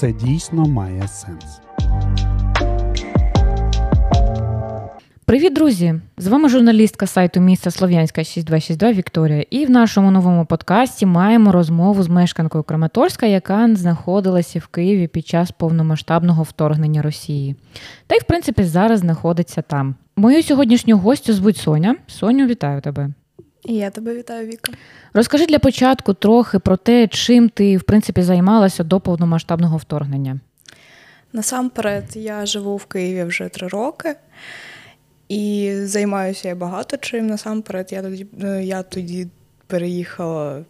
це дійсно має сенс. Привіт, друзі! З вами журналістка сайту міста Слов'янська 6262 Вікторія. І в нашому новому подкасті маємо розмову з мешканкою Краматорська, яка знаходилася в Києві під час повномасштабного вторгнення Росії. Та й, в принципі, зараз знаходиться там. Мою сьогоднішню гостю звуть Соня. Соню, вітаю тебе. І я тебе вітаю, Віка. Розкажи для початку трохи про те, чим ти, в принципі, займалася до повномасштабного вторгнення. Насамперед, я живу в Києві вже 3 роки. І займаюся я багато чим. Насамперед, я тоді переїхала,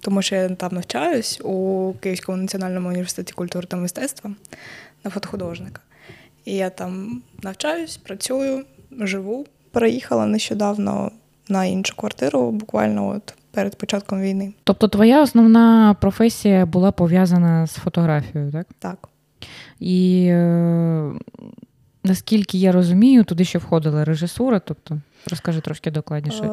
тому що я там навчаюсь у Київському національному університеті культури та мистецтва на фотохудожника. І я там навчаюсь, працюю, живу. Переїхала нещодавно на іншу квартиру, буквально от перед початком війни. Тобто твоя основна професія була пов'язана з фотографією, так? Так. І... наскільки я розумію, туди ще входила режисура, тобто розкажи трошки докладніше.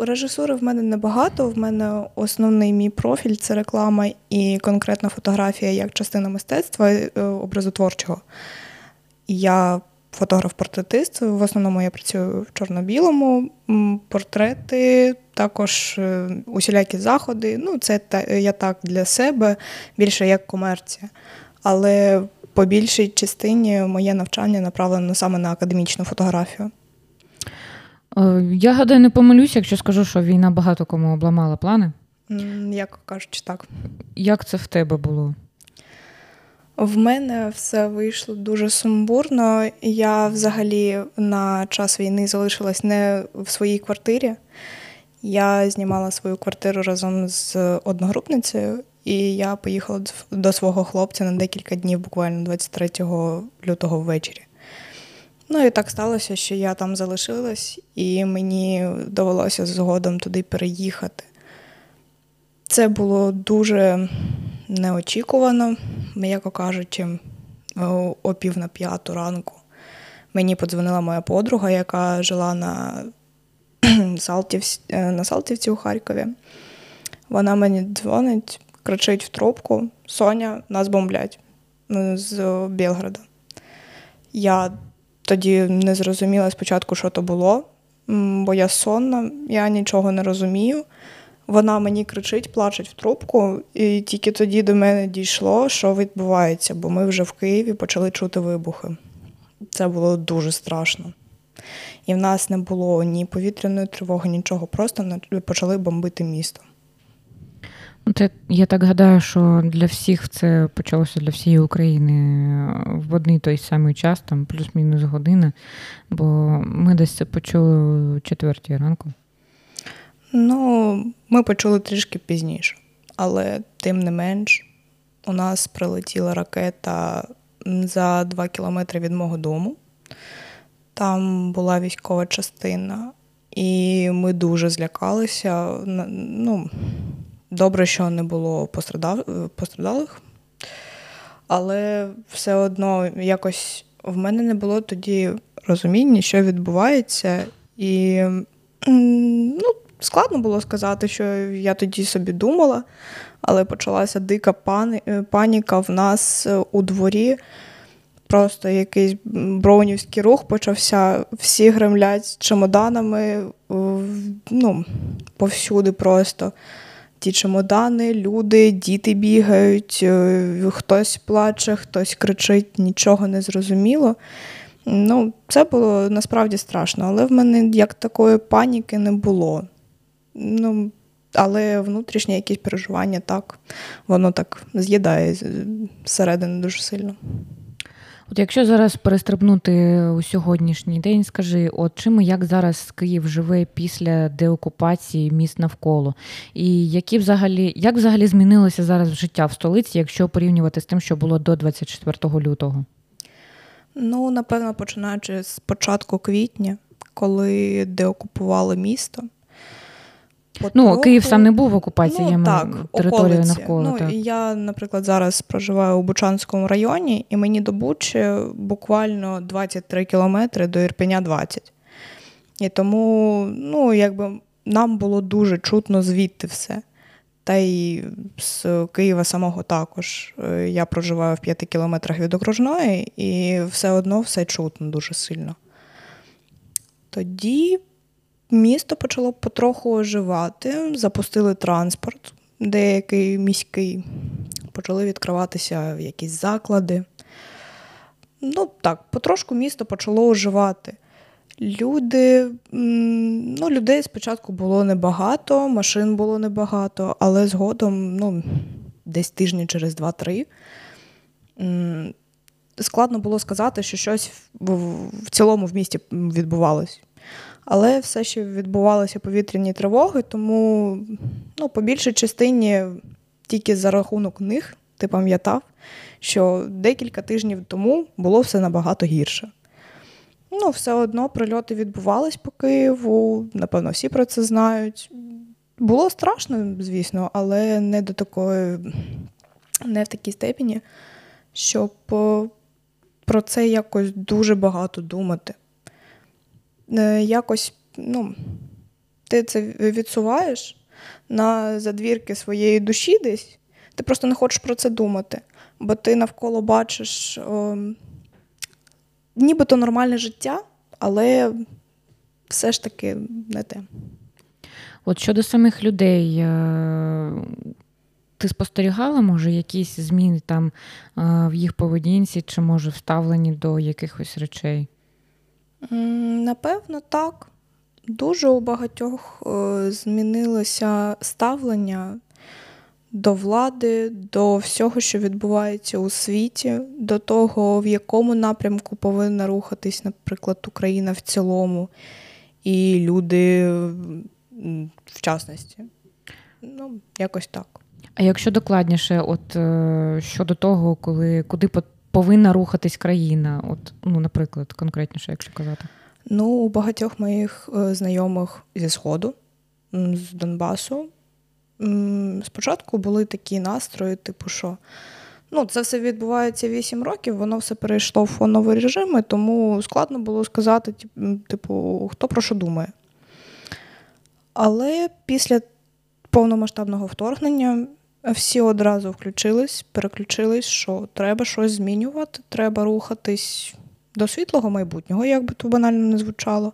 Режисури в мене небагато, в мене основний мій профіль – це реклама і конкретна фотографія як частина мистецтва, образотворчого. Я фотограф-портретист, в основному я працюю в чорно-білому, портрети, також усілякі заходи, це я так для себе, більше як комерція, але... по більшій частині моє навчання направлено саме на академічну фотографію. Я, гадаю, не помилюся, якщо скажу, що війна багато кому обламала плани. Як кажучи, так. Як це в тебе було? В мене все вийшло дуже сумбурно. Я взагалі на час війни залишилась не в своїй квартирі. Я знімала свою квартиру разом з одногрупницею. І я поїхала до свого хлопця на декілька днів, буквально 23 лютого ввечері. І так сталося, що я там залишилась, і мені довелося згодом туди переїхати. Це було дуже неочікувано. М'яко кажучи, о 4:30 ранку мені подзвонила моя подруга, яка жила на Салтівці у Харкові. Вона мені дзвонить, кричить в трубку: «Соня, нас бомблять з Бєлгорода». Я тоді не зрозуміла спочатку, що то було, бо я сонна, я нічого не розумію. Вона мені кричить, плачить в трубку, і тільки тоді до мене дійшло, що відбувається, бо ми вже в Києві почали чути вибухи. Це було дуже страшно. І в нас не було ні повітряної тривоги, нічого, просто почали бомбити місто. Я так гадаю, що для всіх це почалося, для всієї України, в один той самий час, там плюс-мінус година, бо ми десь це почули 4:00 ранку. Ми почули трішки пізніше, але тим не менш у нас прилетіла ракета за 2 кілометри від мого дому. Там була військова частина, і ми дуже злякалися, Добре, що не було постраждалих, але все одно якось в мене не було тоді розуміння, що відбувається. І складно було сказати, що я тоді собі думала, але почалася дика паніка в нас у дворі. Просто якийсь броунівський рух почався, всі гремлять з чемоданами, повсюди просто. Ті чемодани, люди, діти бігають, хтось плаче, хтось кричить, нічого не зрозуміло. Це було насправді страшно, але в мене як такої паніки не було. Але внутрішнє якісь переживання, так, воно так з'їдає зсередини дуже сильно. От якщо зараз перестрибнути у сьогоднішній день, скажи, от чим і як зараз Київ живе після деокупації міст навколо? І як взагалі змінилося зараз життя в столиці, якщо порівнювати з тим, що було до 24 лютого? Напевно, починаючи з початку квітня, коли деокупували місто. Київ сам не був в окупації, територію околиці. Навколо. Так. Я, наприклад, зараз проживаю у Бучанському районі, і мені до Бучі буквально 23 кілометри, до Ірпеня 20. І тому, нам було дуже чутно звідти все. та й з Києва самого також. Я проживаю в 5 кілометрах від Окружної, і все одно все чутно дуже сильно. Тоді місто почало потроху оживати, запустили транспорт, деякий міський, почали відкриватися якісь заклади. Ну так, потрошку місто почало оживати. Людей спочатку було небагато, машин було небагато, але згодом, десь тижні через 2-3, складно було сказати, що щось в цілому в місті відбувалось. Але все ще відбувалися повітряні тривоги, тому по більшій частині тільки за рахунок них ти пам'ятав, що декілька тижнів тому було все набагато гірше. Все одно прильоти відбувались по Києву, напевно, всі про це знають. Було страшно, звісно, але не в такій степені, щоб про це якось дуже багато думати. Якось, ти це відсуваєш на задвірки своєї душі десь, ти просто не хочеш про це думати, бо ти навколо бачиш нібито нормальне життя, але все ж таки не те. От щодо самих людей, ти спостерігала, може, якісь зміни там в їх поведінці чи, може, вставлені до якихось речей? Напевно, так. Дуже у багатьох змінилося ставлення до влади, до всього, що відбувається у світі, до того, в якому напрямку повинна рухатись, наприклад, Україна в цілому і люди в частності. Якось так. А якщо докладніше, от щодо того, куди повинна рухатись країна, наприклад, конкретніше, якщо казати? У багатьох моїх знайомих зі Сходу, з Донбасу, спочатку були такі настрої, типу, що це все відбувається 8 років, воно все перейшло в фонові режими, тому складно було сказати, типу, хто про що думає. Але після повномасштабного вторгнення всі одразу включились, переключились, що треба щось змінювати, треба рухатись до світлого майбутнього, як би то банально не звучало.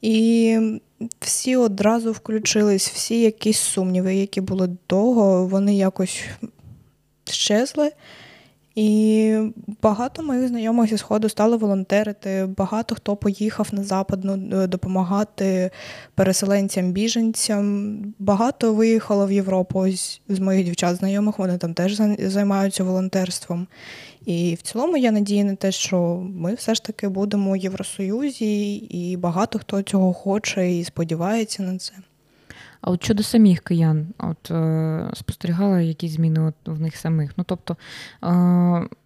І всі одразу включились, всі якісь сумніви, які були довго, вони якось щезли. І багато моїх знайомих зі Сходу стали волонтерити, багато хто поїхав на Западну допомагати переселенцям-біженцям, багато виїхало в Європу. Ось з моїх дівчат-знайомих, вони там теж займаються волонтерством. І в цілому я надію на те, що ми все ж таки будемо в Євросоюзі, і багато хто цього хоче і сподівається на це. А от щодо самих киян, спостерігала якісь зміни в них самих?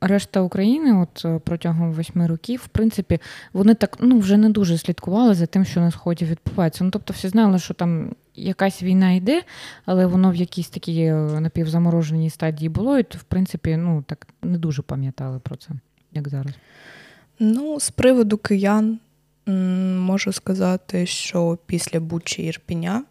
Решта України протягом 8 років, в принципі, вони так вже не дуже слідкували за тим, що на Сході відбувається. Всі знали, що там якась війна йде, але воно в якійсь такій напівзамороженій стадії було, і, в принципі, так не дуже пам'ятали про це, як зараз. З приводу киян можу сказати, що після Бучі і Ірпіня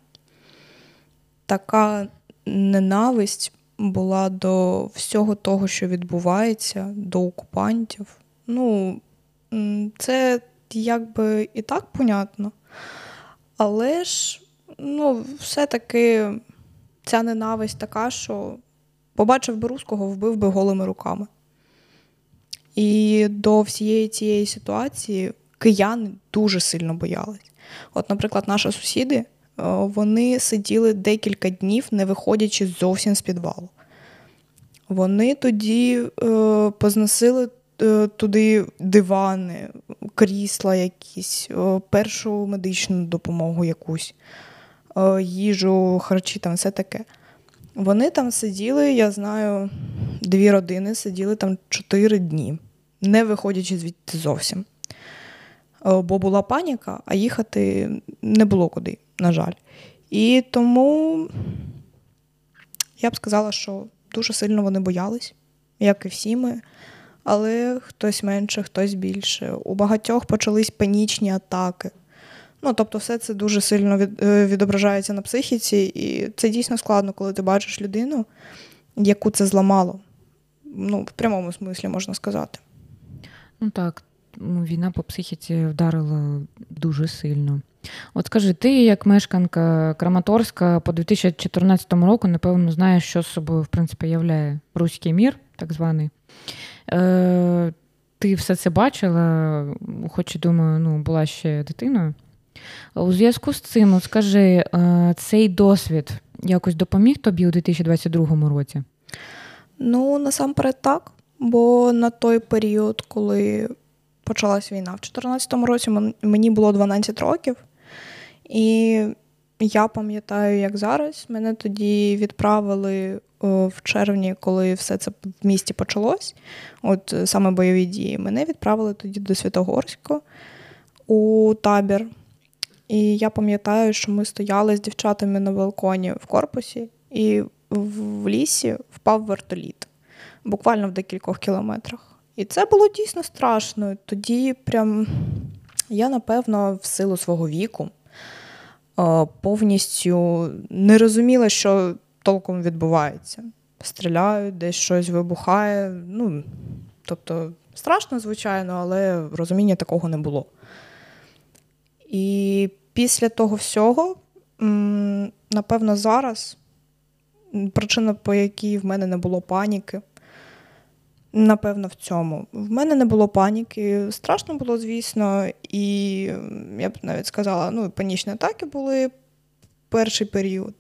така ненависть була до всього того, що відбувається, до окупантів. Це якби і так понятно. Але ж, все-таки ця ненависть така, що побачив би руського, вбив би голими руками. І до всієї цієї ситуації кияни дуже сильно боялись. От, наприклад, наші сусіди, вони сиділи декілька днів, не виходячи зовсім з підвалу. Вони тоді позносили туди дивани, крісла якісь, першу медичну допомогу якусь, їжу, харчі, там все таке. Вони там сиділи, я знаю, 2 родини сиділи там 4 дні, не виходячи звідти зовсім. Бо була паніка, а їхати не було куди, на жаль. І тому я б сказала, що дуже сильно вони боялись, як і всі ми, але хтось менше, хтось більше. У багатьох почались панічні атаки. Ну, тобто все це дуже сильно відображається на психіці, і це дійсно складно, коли ти бачиш людину, яку це зламало. Ну, в прямому смислі, можна сказати. Ну так, війна по психіці вдарила дуже сильно. От скажи, ти як мешканка Краматорська по 2014 року, напевно, знаєш, що з собою, в принципі, являє руський мір, так званий. Ти все це бачила, хоч і, думаю, була ще дитиною. У зв'язку з цим, от скажи, цей досвід якось допоміг тобі у 2022 році? Ну, насамперед так, бо на той період, коли почалась війна в 2014 році, мені було 12 років, і я пам'ятаю, як зараз. Мене тоді відправили в червні, коли все це в місті почалось, от саме бойові дії. Мене відправили тоді до Святогорська у табір. І я пам'ятаю, що ми стояли з дівчатами на балконі в корпусі, і в лісі впав вертоліт, буквально в декількох кілометрах. І це було дійсно страшно. Тоді прям я, напевно, в силу свого віку повністю не розуміла, що толком відбувається. Стріляють, десь щось вибухає. Ну, тобто страшно, звичайно, але розуміння такого не було. І після того всього, напевно, зараз причина, по якій в мене не було паніки, напевно, в цьому. В мене не було паніки, страшно було, звісно, і я б навіть сказала, панічні атаки були перший період,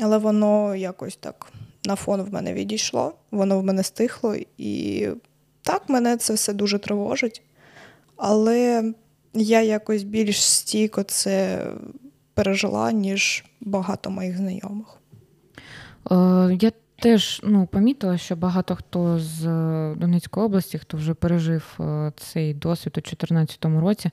але воно якось так на фон в мене відійшло, воно в мене стихло, і так, мене це все дуже тривожить, але я якось більш стійко це пережила, ніж багато моїх знайомих. Я теж помітила, що багато хто з Донецької області, хто вже пережив цей досвід у 2014 році,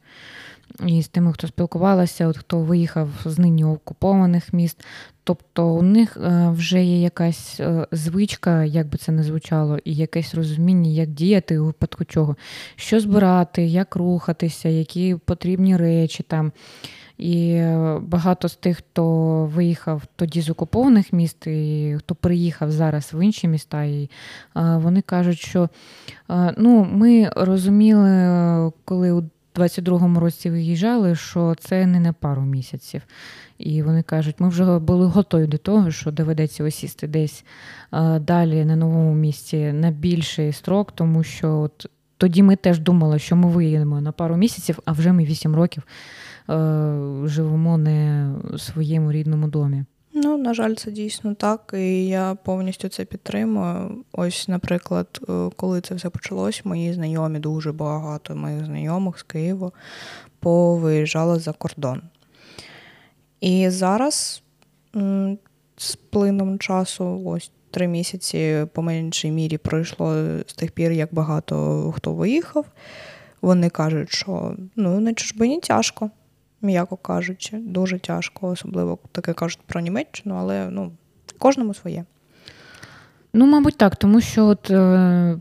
і з тими, хто спілкувалася, от хто виїхав з нині окупованих міст, тобто у них вже є якась звичка, як би це не звучало, і якесь розуміння, як діяти у випадку чого, що збирати, як рухатися, які потрібні речі там. І багато з тих, хто виїхав тоді з окупованих міст, і хто приїхав зараз в інші міста, і вони кажуть, що ми розуміли, коли у 22-му році виїжджали, що це не на пару місяців. І вони кажуть, ми вже були готові до того, що доведеться осісти десь далі на новому місці на більший строк, тому що от тоді ми теж думали, що ми виїдемо на пару місяців, а вже ми 8 років живемо не у своєму рідному домі. Ну, на жаль, це дійсно так, і я повністю це підтримую. Ось, наприклад, коли це все почалось, мої знайомі, дуже багато моїх знайомих з Києва повиїжджали за кордон. І зараз з плином часу, ось 3 місяці по меншій мірі пройшло з тих пір, як багато хто виїхав. Вони кажуть, що на чужбині тяжко, м'яко кажучи, дуже тяжко, особливо таке кажуть про Німеччину, але кожному своє. Ну, мабуть, так, тому що от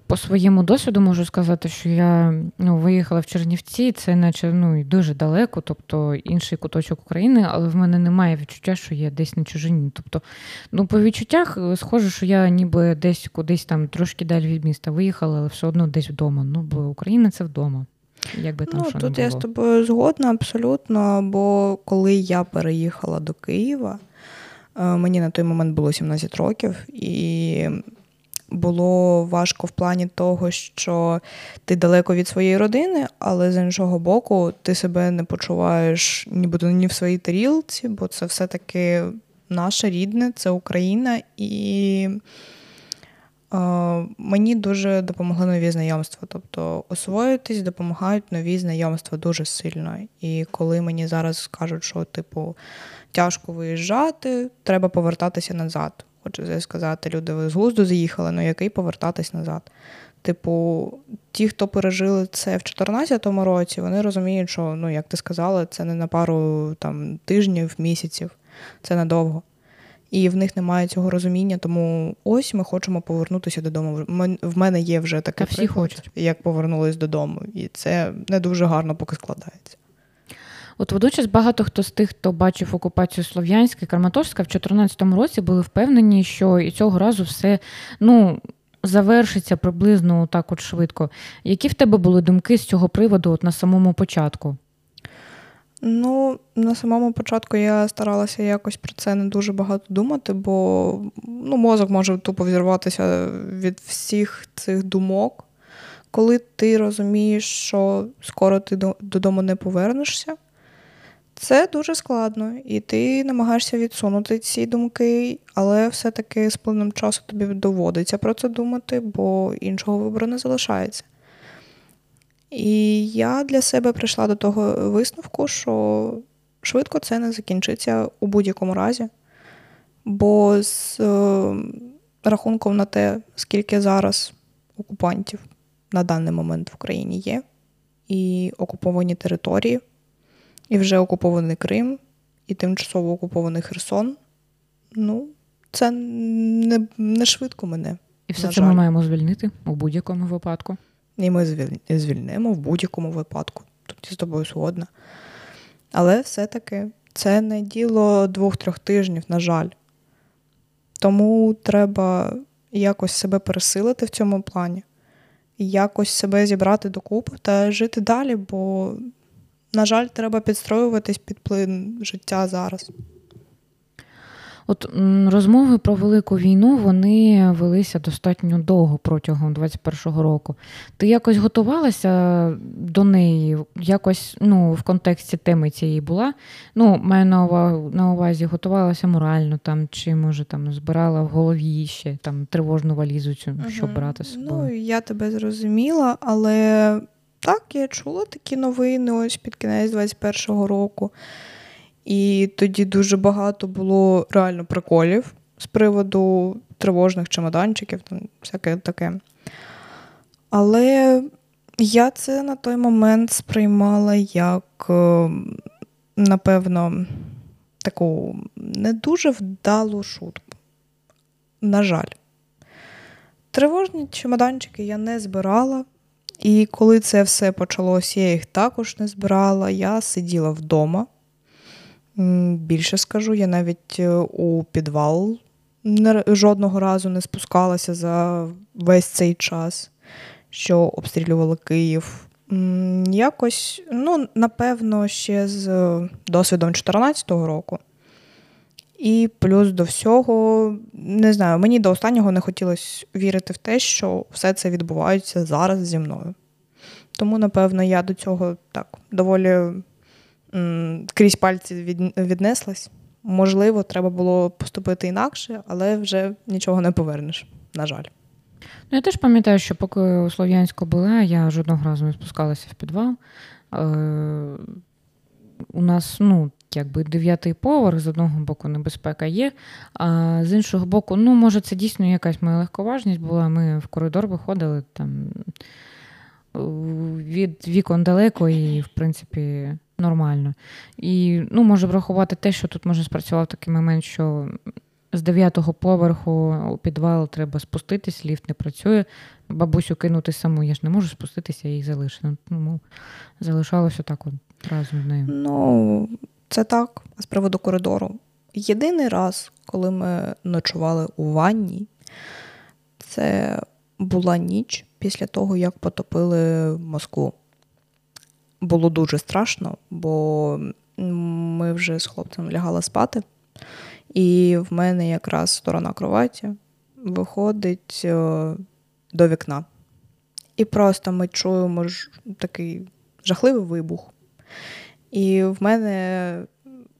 по своєму досвіду можу сказати, що я виїхала в Чернівці, це наче дуже далеко, тобто інший куточок України, але в мене немає відчуття, що я десь на чужині. Тобто, по відчуттях схоже, що я ніби десь кудись там трошки далі від міста виїхала, але все одно десь вдома. Бо Україна це вдома. Якби там що не було. Тут я з тобою згодна абсолютно, бо коли я переїхала до Києва, мені на той момент було 17 років, і було важко в плані того, що ти далеко від своєї родини, але з іншого боку ти себе не почуваєш нібито ні в своїй тарілці, бо це все-таки наше рідне, це Україна, і мені дуже допомогли нові знайомства. Тобто освоїтись допомагають нові знайомства дуже сильно. І коли мені зараз кажуть, що тяжко виїжджати, треба повертатися назад. Хочу сказати, люди ви з глузду заїхали, який повертатись назад? Ті, хто пережили це в 2014 році, вони розуміють, що, як ти сказала, це не на пару тижнів, місяців, це надовго. І в них немає цього розуміння, тому ось ми хочемо повернутися додому. В мене є вже таке приклад, як повернулись додому, і це не дуже гарно поки складається. От водночас багато хто з тих, хто бачив окупацію Слов'янська і Краматорська в 2014 році, були впевнені, що і цього разу все, завершиться приблизно так от швидко. Які в тебе були думки з цього приводу от на самому початку? На самому початку я старалася якось про це не дуже багато думати, бо мозок може тупо взірватися від всіх цих думок. Коли ти розумієш, що скоро ти додому не повернешся, це дуже складно, і ти намагаєшся відсунути ці думки, але все-таки з плином часу тобі доводиться про це думати, бо іншого вибору не залишається. І я для себе прийшла до того висновку, що швидко це не закінчиться у будь-якому разі, бо з рахунком на те, скільки зараз окупантів на даний момент в Україні є, і окуповані території, і вже окупований Крим, і тимчасово окупований Херсон, це не швидко мене. І все це ми маємо звільнити у будь-якому випадку. І ми звільнимо в будь-якому випадку. Тут я з тобою згодна. Але все-таки це не діло 2-3 тижнів, на жаль. Тому треба якось себе пересилити в цьому плані, якось себе зібрати докупи та жити далі, бо, на жаль, треба підстроюватись під плин життя зараз. От розмови про Велику війну, вони велися достатньо довго протягом 2021 року. Ти якось готувалася до неї? Якось, в контексті теми цієї була? Маю на увазі, готувалася морально, чи, може, збирала в голові ще тривожну валізу, що брати з собою? Я тебе зрозуміла, але так, я чула такі новини ось під кінець 2021 року. І тоді дуже багато було реально приколів з приводу тривожних чемоданчиків, всяке таке. Але я це на той момент сприймала як, напевно, таку не дуже вдалу шутку. На жаль. Тривожні чемоданчики я не збирала. І коли це все почалось, я їх також не збирала. Я сиділа вдома. Більше скажу, я навіть у підвал жодного разу не спускалася за весь цей час, що обстрілювали Київ. Якось, напевно, ще з досвідом 2014 року. І плюс до всього, не знаю, мені до останнього не хотілося вірити в те, що все це відбувається зараз зі мною. Тому, напевно, я до цього так доволі крізь пальці віднеслась. Можливо, треба було поступити інакше, але вже нічого не повернеш, на жаль. Я теж пам'ятаю, що поки у Слов'янську була, я жодного разу не спускалася в підвал. У нас, 9-й поверх, з одного боку небезпека є, а з іншого боку, може, це дійсно якась моя легковажність була. Ми в коридор виходили, від вікон далеко і, в принципі, нормально. І, може врахувати те, що тут, може, спрацював такий момент, що з 9-го поверху у підвал треба спуститись, ліфт не працює, бабусю кинути саму. Я ж не можу спуститися, я її залишу. Залишалося так от разом з нею. Це так, з приводу коридору. Єдиний раз, коли ми ночували у ванні, це була ніч після того, як потопили Москву. Було дуже страшно, бо ми вже з хлопцем лягали спати, і в мене якраз сторона кроваті виходить до вікна. І просто ми чуємо такий жахливий вибух. І в мене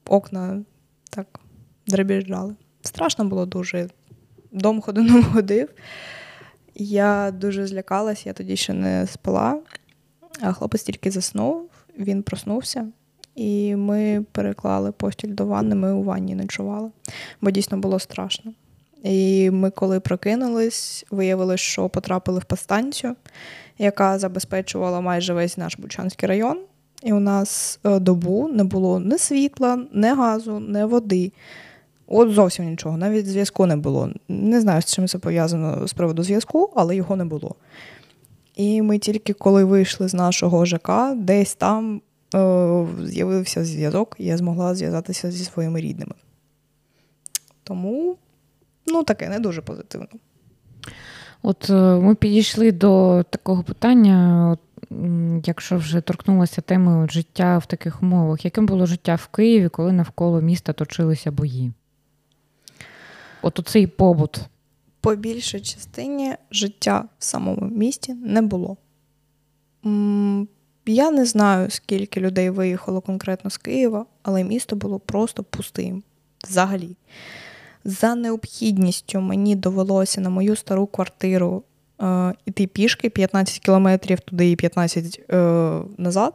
окна так дребіжджали. Страшно було дуже. Дом ходуном ходив. Я дуже злякалась, я тоді ще не спала. А хлопець тільки заснув, він проснувся, і ми переклали постіль до ванни, ми у ванні ночували, бо дійсно було страшно. І ми, коли прокинулись, виявилось, що потрапили в підстанцію, яка забезпечувала майже весь наш Бучанський район, і у нас добу не було ні світла, ні газу, ні води. От зовсім нічого, навіть зв'язку не було. Не знаю, з чим це пов'язано з приводу зв'язку, але його не було. І ми тільки коли вийшли з нашого ЖК, десь там з'явився зв'язок, і я змогла зв'язатися зі своїми рідними. Тому, таке не дуже позитивно. От ми підійшли до такого питання, якщо вже торкнулася теми життя в таких умовах. Яким було життя в Києві, коли навколо міста точилися бої? От оцей побут. По більшій частині життя в самому місті не було. Я не знаю, скільки людей виїхало конкретно з Києва, але місто було просто пустим. Взагалі. За необхідністю мені довелося на мою стару квартиру іти пішки 15 кілометрів туди і 15 назад.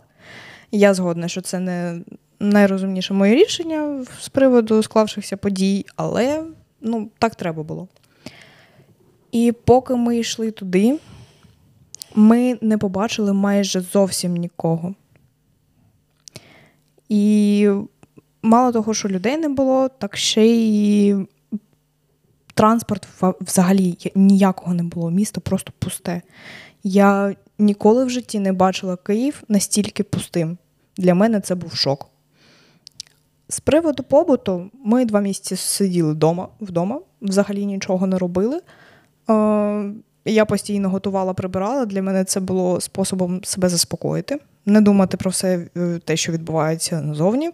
Я згодна, що це не найрозумніше моє рішення з приводу склавшихся подій, але так треба було. І поки ми йшли туди, ми не побачили майже зовсім нікого. І мало того, що людей не було, так ще й транспорт взагалі ніякого не було. Місто просто пусте. Я ніколи в житті не бачила Київ настільки пустим. Для мене це був шок. З приводу побуту, ми 2 місяці сиділи вдома, взагалі нічого не робили. Я постійно готувала, прибирала. Для мене це було способом себе заспокоїти, не думати про все те, що відбувається назовні.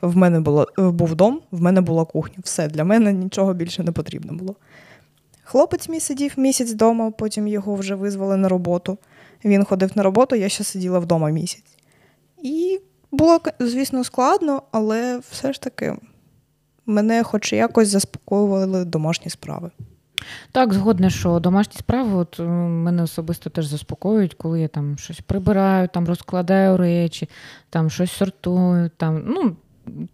В мене був дом, в мене була кухня. Все, для мене нічого більше не потрібно було. Хлопець мій сидів місяць вдома, потім його вже визвали на роботу. Він ходив на роботу, я ще сиділа вдома місяць. І було, звісно, складно, але все ж таки мене хоч якось заспокоювали домашні справи. Так, згодна, що домашні справи от мене особисто теж заспокоюють, коли я там щось прибираю, там розкладаю речі, там щось сортую, там,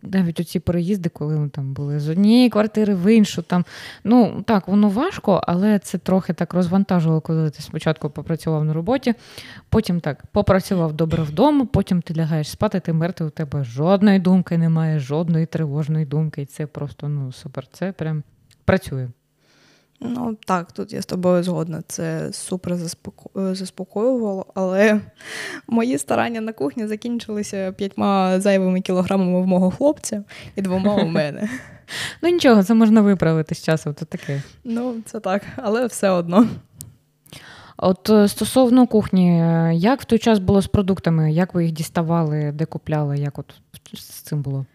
навіть оці переїзди, коли там були з однієї квартири в іншу, там, так, воно важко, але це трохи так розвантажило, коли ти спочатку попрацював на роботі, потім так, попрацював добре вдома, потім ти лягаєш спати, ти мертвий, у тебе жодної думки немає, жодної тривожної думки, і це просто, супер, це прям працює. Так, тут я з тобою згодна, це супер заспокоювало, але мої старання на кухні закінчилися 5 зайвими кілограмами в мого хлопця і 2 у мене. Нічого, це можна виправити з часом, то таке. Це так, але все одно. От стосовно кухні, як в той час було з продуктами? Як ви їх діставали, де купляли, як от з цим було?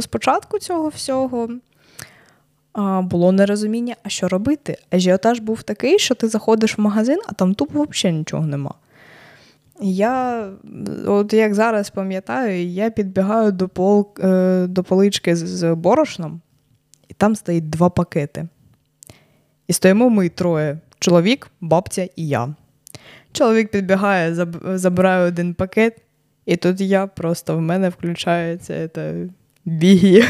Спочатку цього всього було нерозуміння, а що робити. Ажіотаж був такий, що ти заходиш в магазин, а там тупо взагалі нічого нема. Я, от як зараз пам'ятаю, я підбігаю до полички з борошном, і там стоїть 2 пакети. І стоїмо ми 3. Чоловік, бабця і я. Чоловік підбігає, забирає 1 пакет, і тут я просто, в мене включається біги.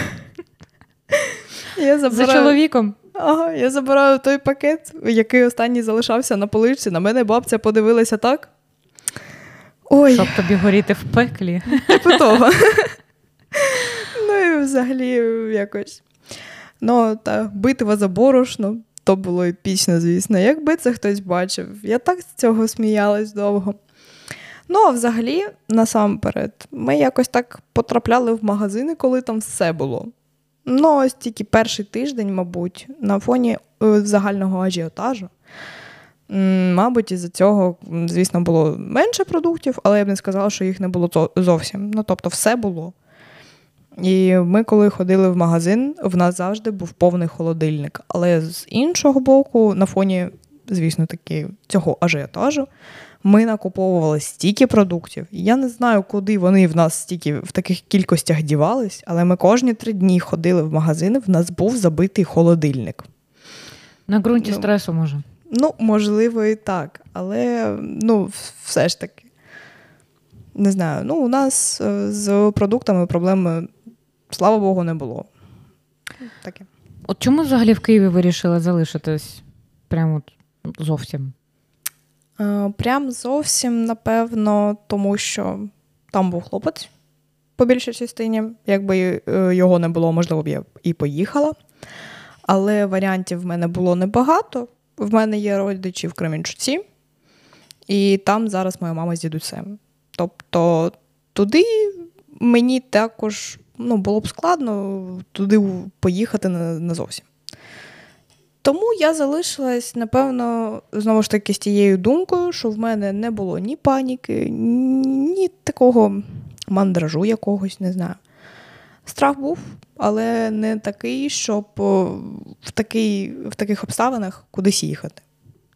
За чоловіком? Ага, я забираю той пакет, який останній залишався на поличці. На мене бабця подивилася так. Ой. Щоб тобі горіти в пеклі. Типу того. І взагалі якось. Та битва за борошно. То було епічно, звісно. Якби це хтось бачив. Я так з цього сміялась довго. А взагалі, насамперед, ми якось так потрапляли в магазини, коли там все було. Ось тільки перший тиждень, мабуть, на фоні загального ажіотажу. Мабуть, із-за цього, звісно, було менше продуктів, але я б не сказала, що їх не було зовсім. Тобто, все було. І ми, коли ходили в магазин, в нас завжди був повний холодильник. Але з іншого боку, на фоні, звісно, таки цього ажіотажу, ми накуповували стільки продуктів. Я не знаю, куди вони в нас стільки в таких кількостях дівались, але ми кожні 3 дні ходили в магазини, в нас був забитий холодильник. На ґрунті стресу, може? Можливо, і так. Але, все ж таки. Не знаю. У нас з продуктами проблеми, слава Богу, не було. Таке. От чому взагалі в Києві вирішила залишитись? Прямо зовсім? Прям зовсім, напевно, тому що там був хлопець по більшій частині. Якби його не було, можливо, б я і поїхала. Але варіантів в мене було небагато. В мене є родичі в Кременчуці. І там зараз моя мама з дідусем. Тобто туди мені також було б складно туди поїхати назовсім. Тому я залишилась, напевно, знову ж таки з тією думкою, що в мене не було ні паніки, ні такого мандражу якогось, не знаю. Страх був, але не такий, щоб в таких обставинах кудись їхати.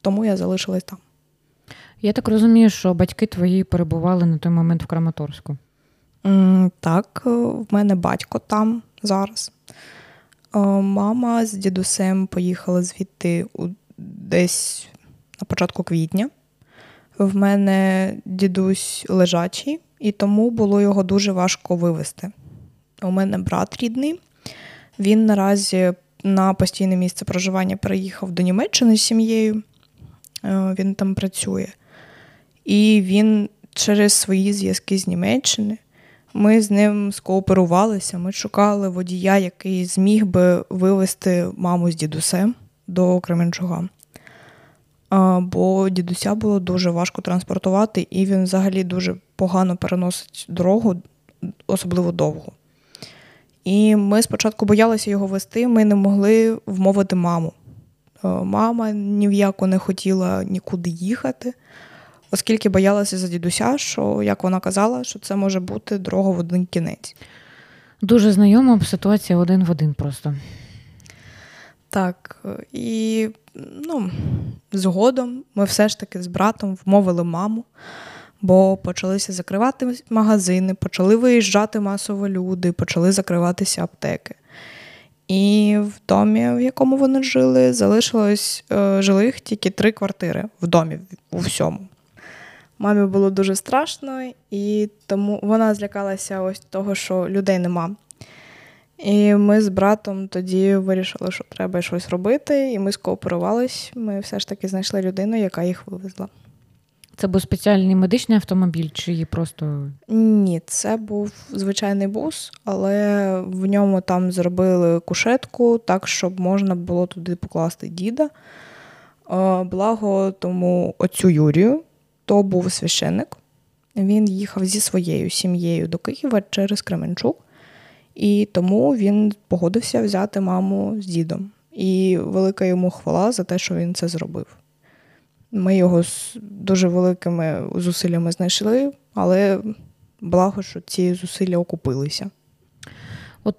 Тому я залишилась там. Я так розумію, що батьки твої перебували на той момент в Краматорську? Так, в мене батько там зараз. Мама з дідусем поїхала звідти десь на початку квітня. В мене дідусь лежачий, і тому було його дуже важко вивезти. У мене брат рідний, він наразі на постійне місце проживання переїхав до Німеччини з сім'єю, він там працює. І він через свої зв'язки з Німеччини, ми з ним скооперувалися, ми шукали водія, який зміг би вивезти маму з дідусем до Кременчуга. Бо дідуся було дуже важко транспортувати, і він взагалі дуже погано переносить дорогу, особливо довгу. І ми спочатку боялися його везти, ми не могли вмовити маму. Мама ні в яку не хотіла нікуди їхати, оскільки боялася за дідуся, що, як вона казала, що це може бути дорога в один кінець. Дуже знайома ситуація один в один просто. Так, і згодом ми все ж таки з братом вмовили маму, бо почалися закривати магазини, почали виїжджати масово люди, почали закриватися аптеки. І в домі, в якому вони жили, залишилось жилих тільки 3 квартири в домі, у всьому. Мамі було дуже страшно, і тому вона злякалася ось того, що людей нема. І ми з братом тоді вирішили, що треба щось робити, і ми скооперувались, ми все ж таки знайшли людину, яка їх вивезла. Це був спеціальний медичний автомобіль чи її просто? Ні, це був звичайний бус, але в ньому там зробили кушетку так, щоб можна було туди покласти діда. Благо тому отцю Юрію, то був священник. Він їхав зі своєю сім'єю до Києва через Кременчук, і тому він погодився взяти маму з дідом. І велика йому хвала за те, що він це зробив. Ми його з дуже великими зусиллями знайшли, але благо, що ці зусилля окупилися. От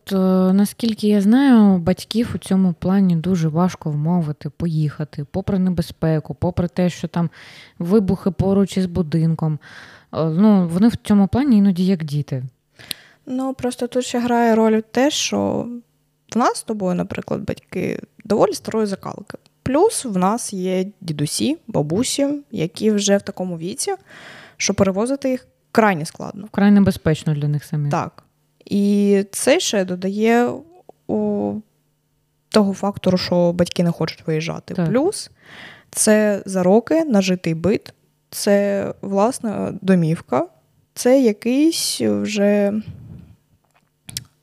наскільки я знаю, батьків у цьому плані дуже важко вмовити, поїхати, попри небезпеку, попри те, що там вибухи поруч із будинком. Вони в цьому плані іноді як діти. Просто тут ще грає роль те, що в нас з тобою, наприклад, батьки доволі старої закалки. Плюс в нас є дідусі, бабусі, які вже в такому віці, що перевозити їх крайне складно. Край небезпечно для них самих. Так. І це ще додає того фактору, що батьки не хочуть виїжджати. Так. Плюс це зароки, нажитий бит, це власна домівка, це якийсь вже...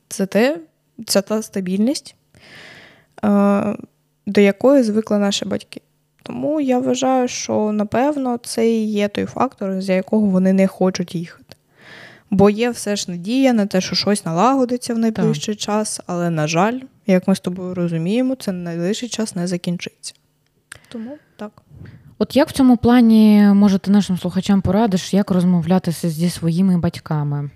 Це та стабільність, до якої звикли наші батьки. Тому я вважаю, що, напевно, це і є той фактор, за якого вони не хочуть їхати. Бо є все ж надія на те, що щось налагодиться в найближчий час, але, на жаль, як ми з тобою розуміємо, це найближчий час не закінчиться. Тому так. От як в цьому плані, може, ти нашим слухачам порадиш, як розмовлятися зі своїми батьками?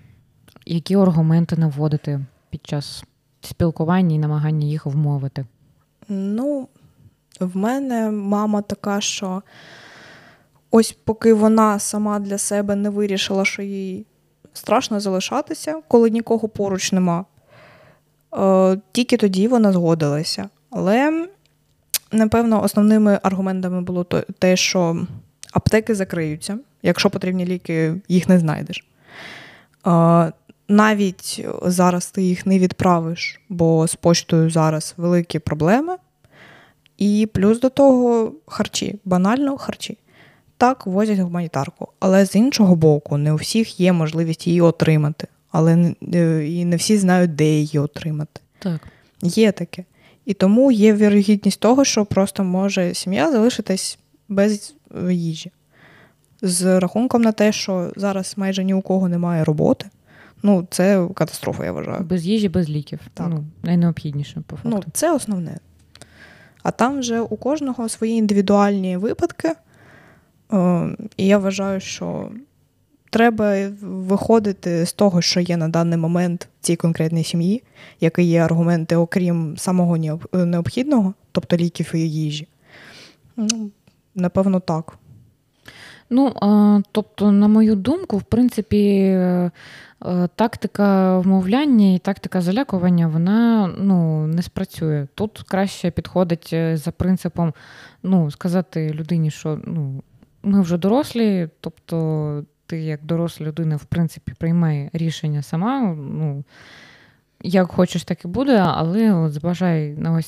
Які аргументи наводити під час спілкування і намагання їх вмовити? В мене мама така, що ось поки вона сама для себе не вирішила, що їй страшно залишатися, коли нікого поруч нема, тільки тоді вона згодилася. Але, напевно, основними аргументами було те, що аптеки закриються, якщо потрібні ліки, їх не знайдеш. Навіть зараз ти їх не відправиш, бо з поштою зараз великі проблеми. І плюс до того харчі, банально харчі. Так, возять гуманітарку. Але з іншого боку, не у всіх є можливість її отримати. Але і не всі знають, де її отримати. Так. Є таке. І тому є вірогідність того, що просто може сім'я залишитись без їжі. з рахунком на те, що зараз майже ні у кого немає роботи. Ну, це катастрофа, я вважаю. Без їжі, без ліків. Так. Ну, найнеобхідніше, по факту. Ну, це основне. А там вже у кожного свої індивідуальні випадки. І я вважаю, що треба виходити з того, що є на даний момент в цій конкретній сім'ї, які є аргументи, окрім самого необхідного, тобто ліків і їжі. Ну, напевно, так. Ну, тобто, на мою думку, в принципі, тактика вмовляння і тактика залякування, вона, ну, не спрацює. Тут краще підходить за принципом, ну, сказати людині, що, ну, ми вже дорослі, тобто ти як доросла людина, в принципі, приймай рішення сама, ну, як хочеш, так і буде, але от зважай на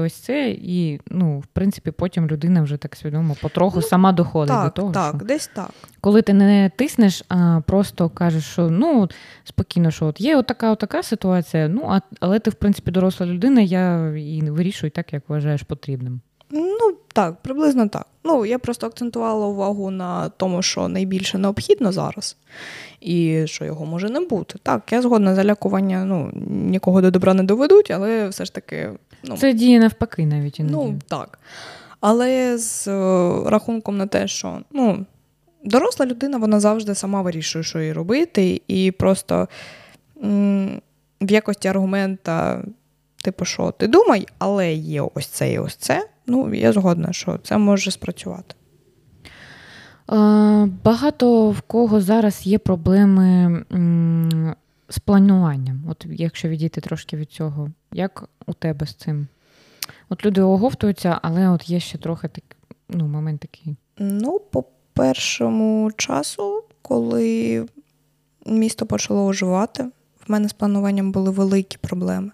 ось це, і, ну, в принципі, потім людина вже так свідомо потроху сама доходить так, до того, так, що... десь так. Коли ти не тиснеш, а просто кажеш, що, ну, спокійно, що от є отака ситуація, але ти, в принципі, доросла людина, я і вирішую так, як вважаєш потрібним. Ну, так, приблизно так. Ну, я просто акцентувала увагу на тому, що найбільше необхідно зараз, і що його може не бути. Так, я згодна, залякування, ну, нікого до добра не доведуть, але все ж таки... Ну, це діє навпаки навіть іноді. Ну, так. Але з рахунком на те, що, ну, доросла людина, вона завжди сама вирішує, що їй робити, і просто в якості аргумента, типу, що ти думай, але є ось це і ось це, ну, я згодна, що це може спрацювати. Багато в кого зараз є проблеми з плануванням. От якщо відійти трошки від цього, як у тебе з цим? От люди оговтуються, але от є ще трохи так, ну, момент такий. Ну, по першому часу, коли місто почало оживати, в мене з плануванням були великі проблеми.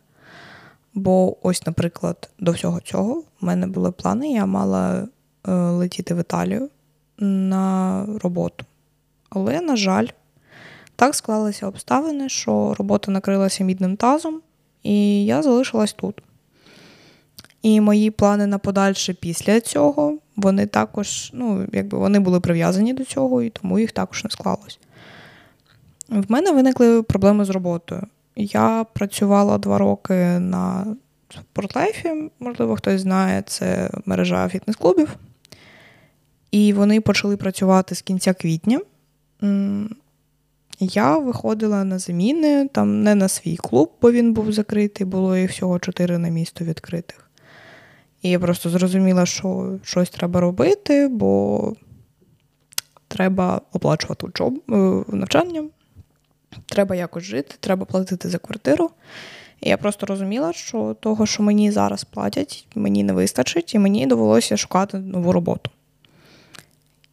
Бо ось, наприклад, до всього цього в мене були плани, я мала летіти в Італію на роботу. Але, на жаль, так склалися обставини, що робота накрилася мідним тазом, і я залишилась тут. І мої плани на подальше після цього, вони також, ну, якби вони були прив'язані до цього, і тому їх також не склалось. В мене виникли проблеми з роботою. Я працювала 2 роки на Спортлайфі, можливо, хтось знає, це мережа фітнес-клубів. І вони почали працювати з кінця квітня. Я виходила на заміни, там не на свій клуб, бо він був закритий, було їх всього 4 на місто відкритих. І я просто зрозуміла, що щось треба робити, бо треба оплачувати навчання. Треба якось жити, треба платити за квартиру. І я просто розуміла, що того, що мені зараз платять, мені не вистачить, і мені довелося шукати нову роботу.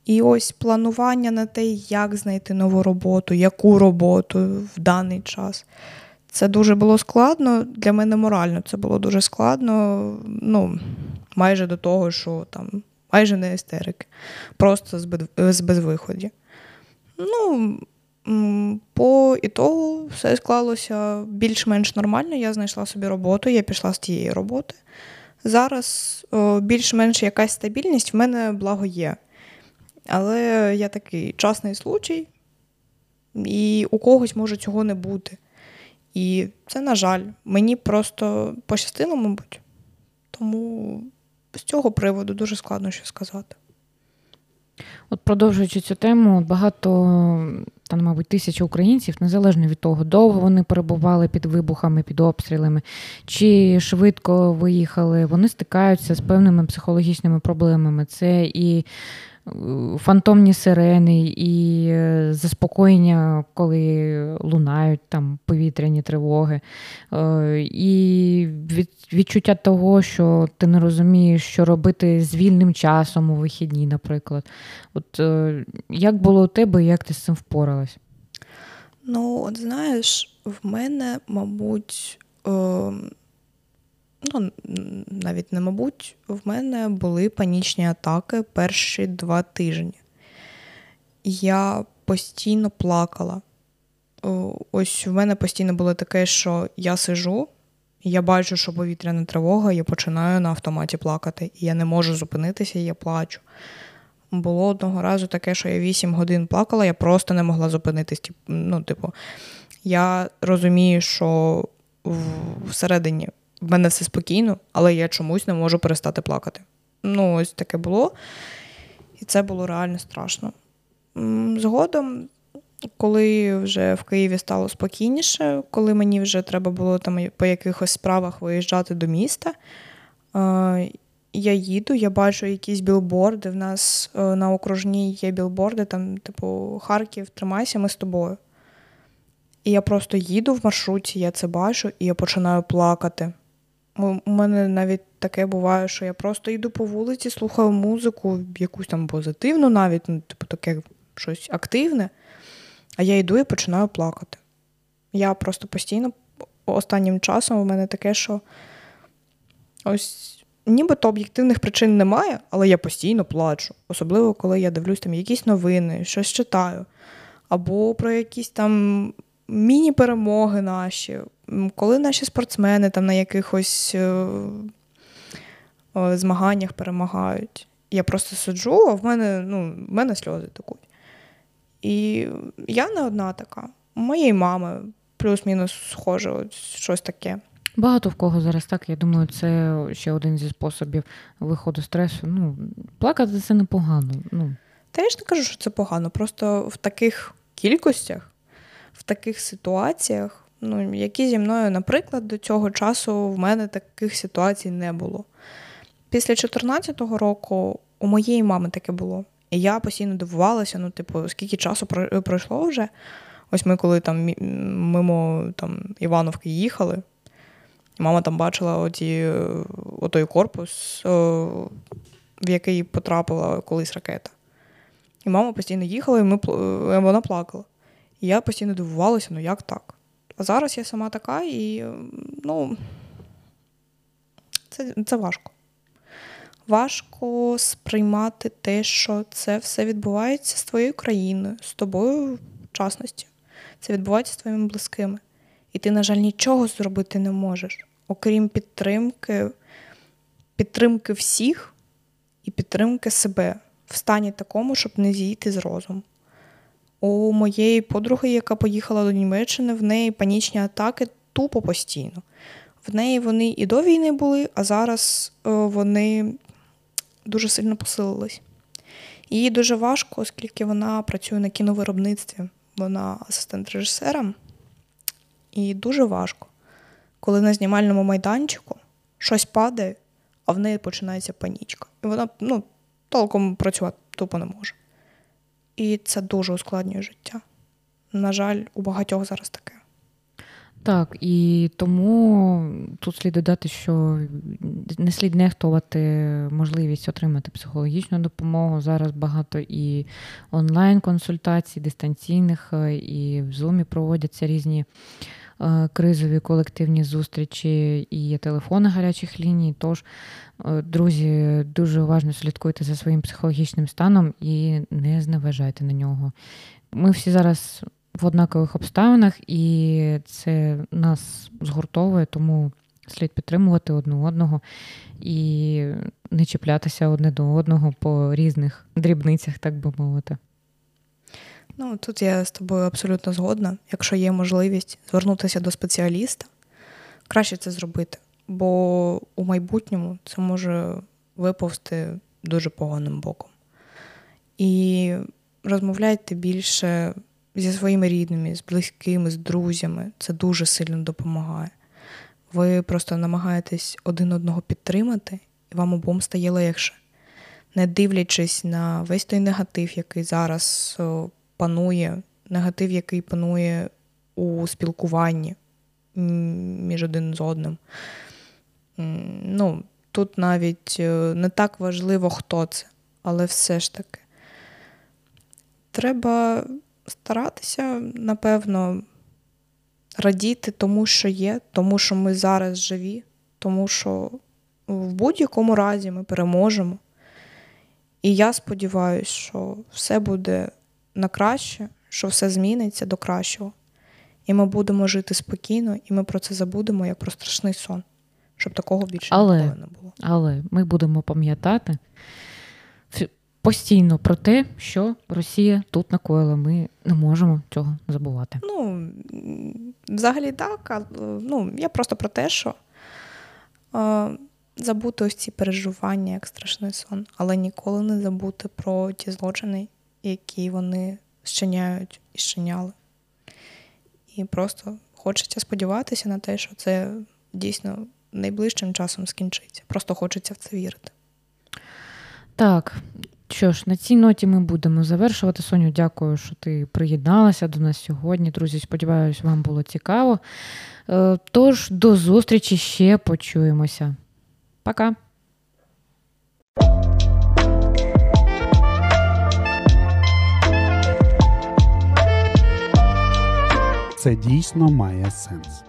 І ось планування на те, як знайти нову роботу, яку роботу в даний час, це дуже було складно, для мене морально це було дуже складно, ну, майже до того, що там, майже не істерики, просто з безвиході. Ну, по ітогу все склалося більш-менш нормально, я знайшла собі роботу, я пішла з тієї роботи. Зараз більш-менш якась стабільність в мене, благо, є. Але я такий частний случай, і у когось може цього не бути. І це, на жаль, мені просто пощастило, мабуть. Тому з цього приводу дуже складно щось сказати. От продовжуючи цю тему, багато... там, мабуть, 1000 українців, незалежно від того, довго вони перебували під вибухами, під обстрілами, чи швидко виїхали, вони стикаються з певними психологічними проблемами. Це і фантомні сирени, і заспокоєння, коли лунають там повітряні тривоги, і відчуття того, що ти не розумієш, що робити з вільним часом у вихідні, наприклад. От як було у тебе і як ти з цим впоралась? Ну, от знаєш, в мене, мабуть, ну, навіть не мабуть, в мене були панічні атаки перші 2 тижні. Я постійно плакала. Ось в мене постійно було таке, що я сижу, я бачу, що повітряна тривога, я починаю на автоматі плакати. І я не можу зупинитися, я плачу. було одного разу таке, що я 8 годин плакала, я просто не могла зупинитись. Я розумію, що всередині в мене все спокійно, але я чомусь не можу перестати плакати. Ось таке було. І це було реально страшно. Згодом, коли вже в Києві стало спокійніше, коли мені вже треба було там по якихось справах виїжджати до міста, я їду, я бачу якісь білборди. В нас на Окружній є білборди, там, Харків, тримайся, ми з тобою. І я просто їду в маршруті, я це бачу, і я починаю плакати. У мене навіть таке буває, що я просто йду по вулиці, слухаю музику, якусь там позитивну навіть, таке щось активне, а я йду і починаю плакати. Я просто постійно, останнім часом у мене таке, що ось нібито об'єктивних причин немає, але я постійно плачу. Особливо, коли я дивлюсь там якісь новини, щось читаю, або про якісь там міні-перемоги наші, коли наші спортсмени там на якихось змаганнях перемагають. Я просто сиджу, а в мене сльози текуть. І я не одна така. У моєї мами плюс-мінус схоже щось таке. Багато в кого зараз так. Я думаю, це ще один зі способів виходу стресу. Плакати це непогано. Та я ж не кажу, що це погано. Просто в таких кількостях, в таких ситуаціях, які зі мною, наприклад, до цього часу в мене таких ситуацій не було. Після 14-го року у моєї мами таке було. І я постійно дивувалася, скільки часу пройшло вже. Ось ми коли там мимо Івановки їхали, мама там бачила отой корпус, в який потрапила колись ракета. І мама постійно їхала, і вона плакала. І я постійно дивувалася, як так? А зараз я сама така, і, це важко. Важко сприймати те, що це все відбувається з твоєю країною, з тобою в частності. Це відбувається з твоїми близькими. І ти, на жаль, нічого зробити не можеш, окрім підтримки всіх і підтримки себе в стані такому, щоб не зійти з розуму. У моєї подруги, яка поїхала до Німеччини, в неї панічні атаки тупо постійно. В неї вони і до війни були, а зараз вони дуже сильно посилились. Їй дуже важко, оскільки вона працює на кіновиробництві. Вона асистент режисера. І дуже важко, коли на знімальному майданчику щось падає, а в неї починається панічка. І вона, толком працювати тупо не може. І це дуже ускладнює життя. На жаль, у багатьох зараз таке. Так, і тому тут слід додати, що не слід нехтувати можливість отримати психологічну допомогу. Зараз багато і онлайн-консультацій, дистанційних, і в Зумі проводяться різні кризові колективні зустрічі, і є телефони гарячих ліній. Тож, друзі, дуже уважно слідкуйте за своїм психологічним станом і не зневажайте на нього. Ми всі зараз в однакових обставинах, і це нас згуртовує, тому слід підтримувати одне одного і не чіплятися одне до одного по різних дрібницях, так би мовити. Тут я з тобою абсолютно згодна. Якщо є можливість звернутися до спеціаліста, краще це зробити, бо у майбутньому це може виповзти дуже поганим боком. І розмовляйте більше зі своїми рідними, з близькими, з друзями. Це дуже сильно допомагає. Ви просто намагаєтесь один одного підтримати, і вам обом стає легше. Не дивлячись на весь той негатив, який зараз панує, негатив, який панує у спілкуванні між один з одним. Тут навіть не так важливо, хто це, але все ж таки. Треба старатися, напевно, радіти тому, що є, тому, що ми зараз живі, тому, що в будь-якому разі ми переможемо. І я сподіваюся, що все буде на краще, що все зміниться до кращого. І ми будемо жити спокійно, і ми про це забудемо, як про страшний сон. Щоб такого більше ніколи не було. Але ми будемо пам'ятати постійно про те, що Росія тут накоїла. Ми не можемо цього забувати. Ну, взагалі так. Ну, я просто про те, що забути ось ці переживання, як страшний сон, але ніколи не забути про ті злочини, які вони щиняють і щиняли. І просто хочеться сподіватися на те, що це дійсно найближчим часом скінчиться. Просто хочеться в це вірити. Так, що ж, на цій ноті ми будемо завершувати. Соню, дякую, що ти приєдналася до нас сьогодні. Друзі, сподіваюся, вам було цікаво. Тож, до зустрічі, ще почуємося. Пока! Це дійсно має сенс.